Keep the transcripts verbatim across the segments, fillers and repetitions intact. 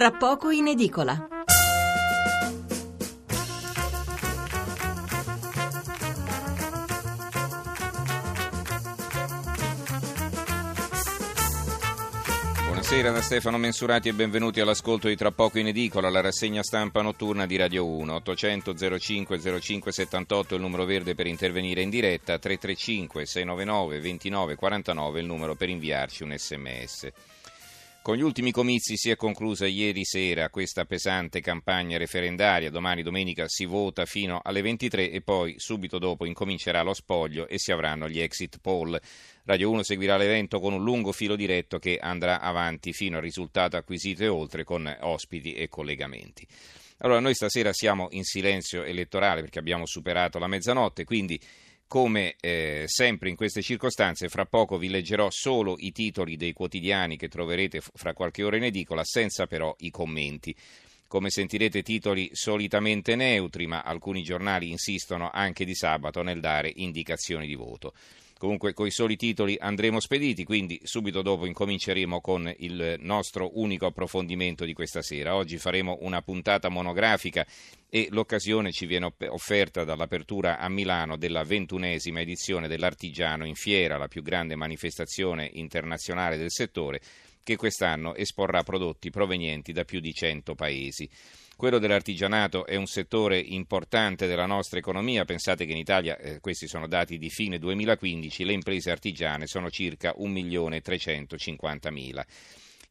Tra poco in edicola. Buonasera da Stefano Mensurati e benvenuti all'ascolto di Tra poco in edicola, la rassegna stampa notturna di Radio uno. Ottocento zero cinque zero cinque settantotto il numero verde per intervenire in diretta, tre tre cinque sei nove nove due nove quattro nove il numero per inviarci un sms. Con gli ultimi comizi si è conclusa ieri sera questa pesante campagna referendaria. Domani domenica si vota fino alle ventitré e poi subito dopo incomincerà lo spoglio e si avranno gli exit poll. Radio uno seguirà l'evento con un lungo filo diretto che andrà avanti fino al risultato acquisito e oltre, con ospiti e collegamenti. Allora, noi stasera siamo in silenzio elettorale perché abbiamo superato la mezzanotte, quindi Come eh, sempre in queste circostanze, fra poco vi leggerò solo i titoli dei quotidiani che troverete fra qualche ora in edicola, senza però i commenti. Come sentirete, titoli solitamente neutri, ma alcuni giornali insistono anche di sabato nel dare indicazioni di voto. Comunque, coi soli titoli andremo spediti, quindi subito dopo incominceremo con il nostro unico approfondimento di questa sera. Oggi faremo una puntata monografica e l'occasione ci viene offerta dall'apertura a Milano della ventunesima edizione dell'Artigiano in Fiera, la più grande manifestazione internazionale del settore, che quest'anno esporrà prodotti provenienti da più di cento paesi. Quello dell'artigianato è un settore importante della nostra economia. Pensate che in Italia, eh, questi sono dati di fine duemilaquindici, le imprese artigiane sono circa un milione trecentocinquantamila.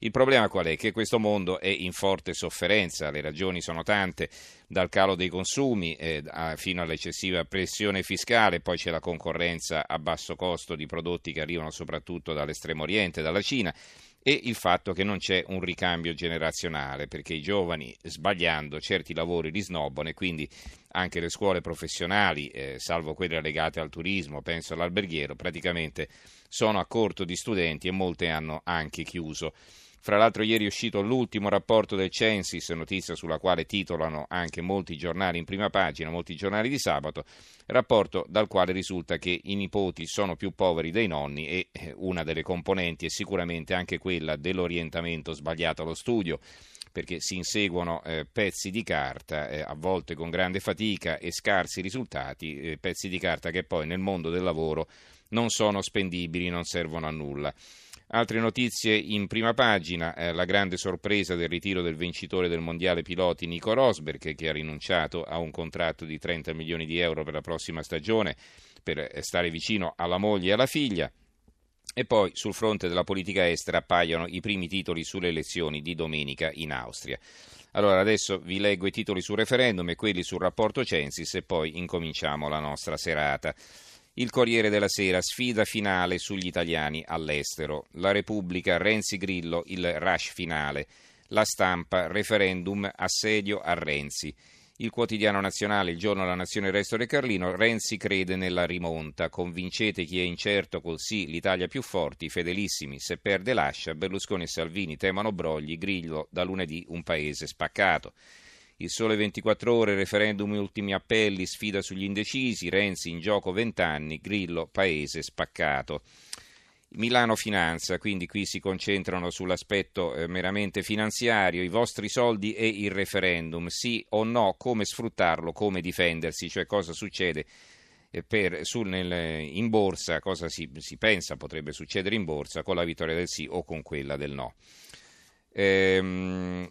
Il problema qual è? Che questo mondo è in forte sofferenza, le ragioni sono tante, dal calo dei consumi eh, fino all'eccessiva pressione fiscale, poi c'è la concorrenza a basso costo di prodotti che arrivano soprattutto dall'Estremo Oriente, dalla Cina, e il fatto che non c'è un ricambio generazionale, perché i giovani, sbagliando, certi lavori li snobbano e quindi anche le scuole professionali, eh, salvo quelle legate al turismo, penso all'alberghiero, praticamente sono a corto di studenti e molte hanno anche chiuso. Fra l'altro ieri è uscito l'ultimo rapporto del Censis, notizia sulla quale titolano anche molti giornali in prima pagina, molti giornali di sabato, rapporto dal quale risulta che i nipoti sono più poveri dei nonni e una delle componenti è sicuramente anche quella dell'orientamento sbagliato allo studio, perché si inseguono eh, pezzi di carta, eh, a volte con grande fatica e scarsi risultati, eh, pezzi di carta che poi nel mondo del lavoro non sono spendibili, non servono a nulla. Altre notizie in prima pagina, eh, la grande sorpresa del ritiro del vincitore del mondiale piloti Nico Rosberg, che ha rinunciato a un contratto di trenta milioni di euro per la prossima stagione per stare vicino alla moglie e alla figlia. E poi sul fronte della politica estera appaiono i primi titoli sulle elezioni di domenica in Austria. Allora, adesso vi leggo i titoli sul referendum e quelli sul rapporto Censis e poi incominciamo la nostra serata. Il Corriere della Sera, sfida finale sugli italiani all'estero. La Repubblica, Renzi-Grillo, il rush finale. La Stampa, referendum, assedio a Renzi. Il Quotidiano Nazionale, il Giorno della Nazione, il resto del Carlino, Renzi crede nella rimonta. Convincete chi è incerto, col sì l'Italia più forte, fedelissimi, se perde lascia, Berlusconi e Salvini temono brogli, Grillo, da lunedì un paese spaccato. Il Sole ventiquattro Ore, referendum e ultimi appelli, sfida sugli indecisi, Renzi in gioco vent'anni, Grillo paese spaccato. Milano finanza, quindi qui si concentrano sull'aspetto eh, meramente finanziario, i vostri soldi e il referendum, sì o no, come sfruttarlo, come difendersi, cioè cosa succede per, sul, nel, in borsa, cosa si, si pensa potrebbe succedere in borsa con la vittoria del sì o con quella del no. Ehm...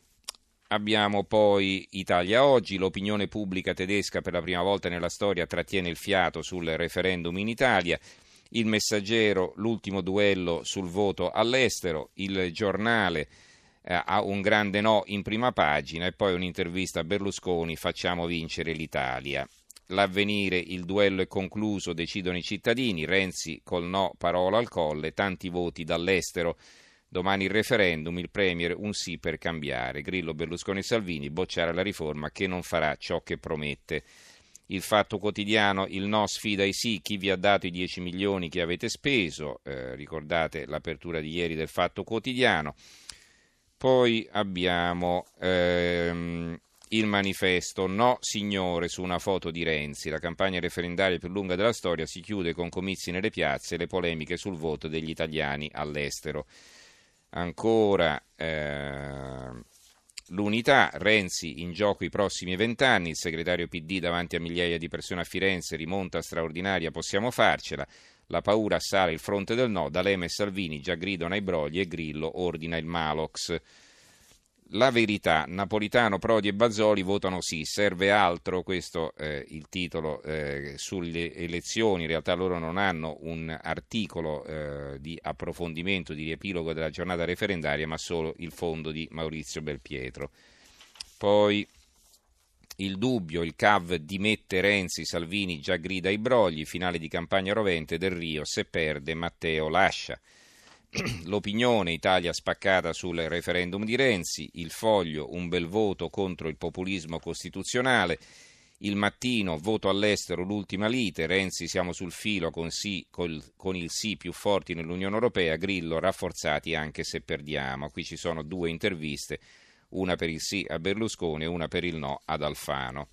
Abbiamo poi Italia Oggi, l'opinione pubblica tedesca per la prima volta nella storia trattiene il fiato sul referendum in Italia, il Messaggero, l'ultimo duello sul voto all'estero, il Giornale eh, ha un grande no in prima pagina e poi un'intervista a Berlusconi, facciamo vincere l'Italia. L'Avvenire, il duello è concluso, decidono i cittadini, Renzi col no parola al colle, tanti voti dall'estero. Domani il referendum, il premier un sì per cambiare, Grillo, Berlusconi e Salvini, bocciare la riforma che non farà ciò che promette. Il Fatto Quotidiano, il no sfida i sì, chi vi ha dato i dieci milioni che avete speso, eh, ricordate l'apertura di ieri del Fatto Quotidiano. Poi abbiamo ehm, il manifesto, no signore su una foto di Renzi, la campagna referendaria più lunga della storia si chiude con comizi nelle piazze e le polemiche sul voto degli italiani all'estero. Ancora eh, L'Unità, Renzi in gioco i prossimi vent'anni, il segretario P D davanti a migliaia di persone a Firenze, rimonta straordinaria, possiamo farcela, la paura assale il fronte del no, D'Alema e Salvini già gridano ai brogli e Grillo ordina il Malox. La Verità, Napolitano, Prodi e Bazzoli votano sì, serve altro, questo eh, il titolo eh, sulle elezioni, in realtà loro non hanno un articolo eh, di approfondimento, di riepilogo della giornata referendaria, ma solo il fondo di Maurizio Belpietro. Poi il Dubbio, il C A V dimette Renzi, Salvini già grida i brogli, finale di campagna rovente, Del Rio se perde Matteo lascia. L'Opinione, Italia spaccata sul referendum di Renzi, il Foglio, un bel voto contro il populismo costituzionale, il Mattino, voto all'estero, l'ultima lite, Renzi siamo sul filo con, sì, col, con il sì più forti nell'Unione Europea, Grillo rafforzati anche se perdiamo. Qui ci sono due interviste, una per il sì a Berlusconi e una per il no ad Alfano.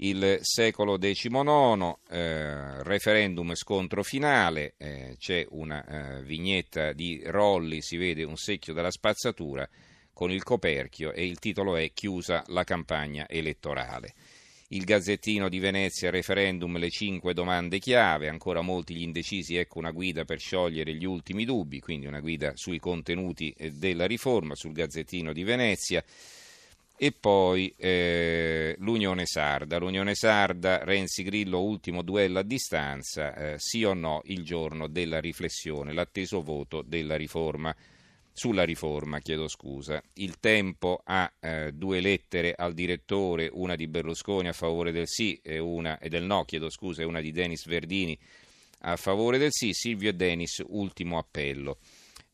Il secolo diciannove, eh, referendum scontro finale, eh, c'è una eh, vignetta di Rolli, si vede un secchio della spazzatura con il coperchio e il titolo è Chiusa la campagna elettorale. Il Gazzettino di Venezia, referendum, le cinque domande chiave, ancora molti gli indecisi, ecco una guida per sciogliere gli ultimi dubbi, quindi una guida sui contenuti della riforma sul Gazzettino di Venezia. E poi eh, l'Unione Sarda, l'Unione Sarda, Renzi Grillo, ultimo duello a distanza, eh, sì o no il giorno della riflessione, l'atteso voto della riforma, sulla riforma, chiedo scusa. Il Tempo ha eh, due lettere al direttore, una di Berlusconi a favore del sì e una e del no, chiedo scusa, e una di Denis Verdini a favore del sì, Silvio e Denis, ultimo appello,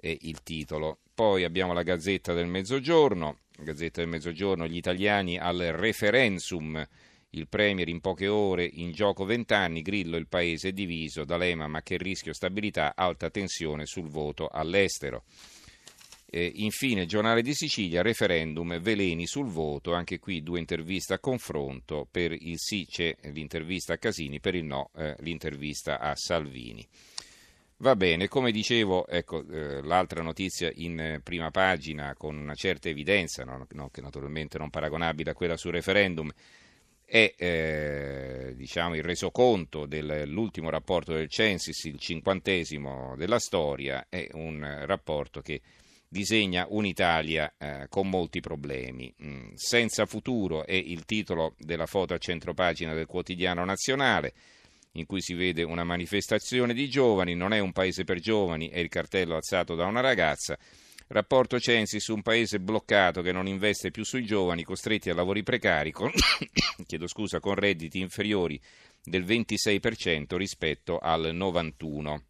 è il titolo. Poi abbiamo la Gazzetta del Mezzogiorno, Gazzetta del Mezzogiorno, gli italiani al referendum, il premier in poche ore, in gioco vent'anni, Grillo il paese è diviso, D'Alema ma che rischio stabilità, alta tensione sul voto all'estero. E infine Giornale di Sicilia, referendum, veleni sul voto, anche qui due interviste a confronto, per il sì c'è l'intervista a Casini, per il no eh, l'intervista a Salvini. Va bene, come dicevo, ecco eh, l'altra notizia in eh, prima pagina con una certa evidenza, no, no, che naturalmente non paragonabile a quella sul referendum, è eh, diciamo il resoconto dell'ultimo rapporto del Censis, il cinquantesimo della storia, è un rapporto che disegna un'Italia eh, con molti problemi. Mm, senza futuro è il titolo della foto a centropagina del Quotidiano Nazionale, in cui si vede una manifestazione di giovani, non è un paese per giovani, è il cartello alzato da una ragazza. Rapporto Censis, un paese bloccato che non investe più sui giovani, costretti a lavori precari, con, chiedo scusa, con redditi inferiori del ventisei per cento rispetto al novantuno.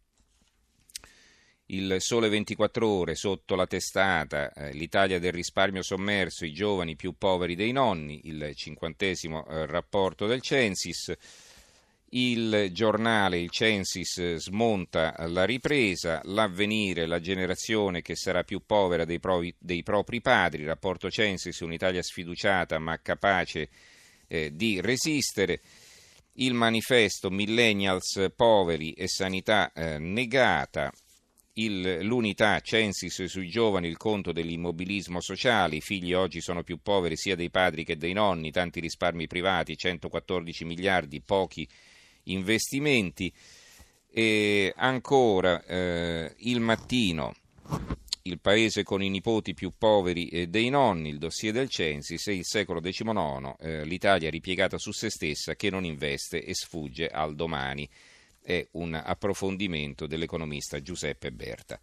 Il Sole ventiquattro Ore, sotto la testata, eh, l'Italia del risparmio sommerso, i giovani più poveri dei nonni, il cinquantesimo eh, rapporto del Censis. Il Giornale, il Censis smonta la ripresa, l'Avvenire, la generazione che sarà più povera dei, provi, dei propri padri, rapporto Censis, un'Italia sfiduciata ma capace eh, di resistere, il Manifesto, millennials poveri e sanità eh, negata, il, l'Unità, Censis sui giovani, il conto dell'immobilismo sociale, i figli oggi sono più poveri sia dei padri che dei nonni, tanti risparmi privati, centoquattordici miliardi, pochi investimenti. E ancora eh, il Mattino, il paese con i nipoti più poveri eh, dei nonni, il dossier del Censis, e il secolo diciannove, eh, l'Italia ripiegata su se stessa che non investe e sfugge al domani, è un approfondimento dell'economista Giuseppe Berta.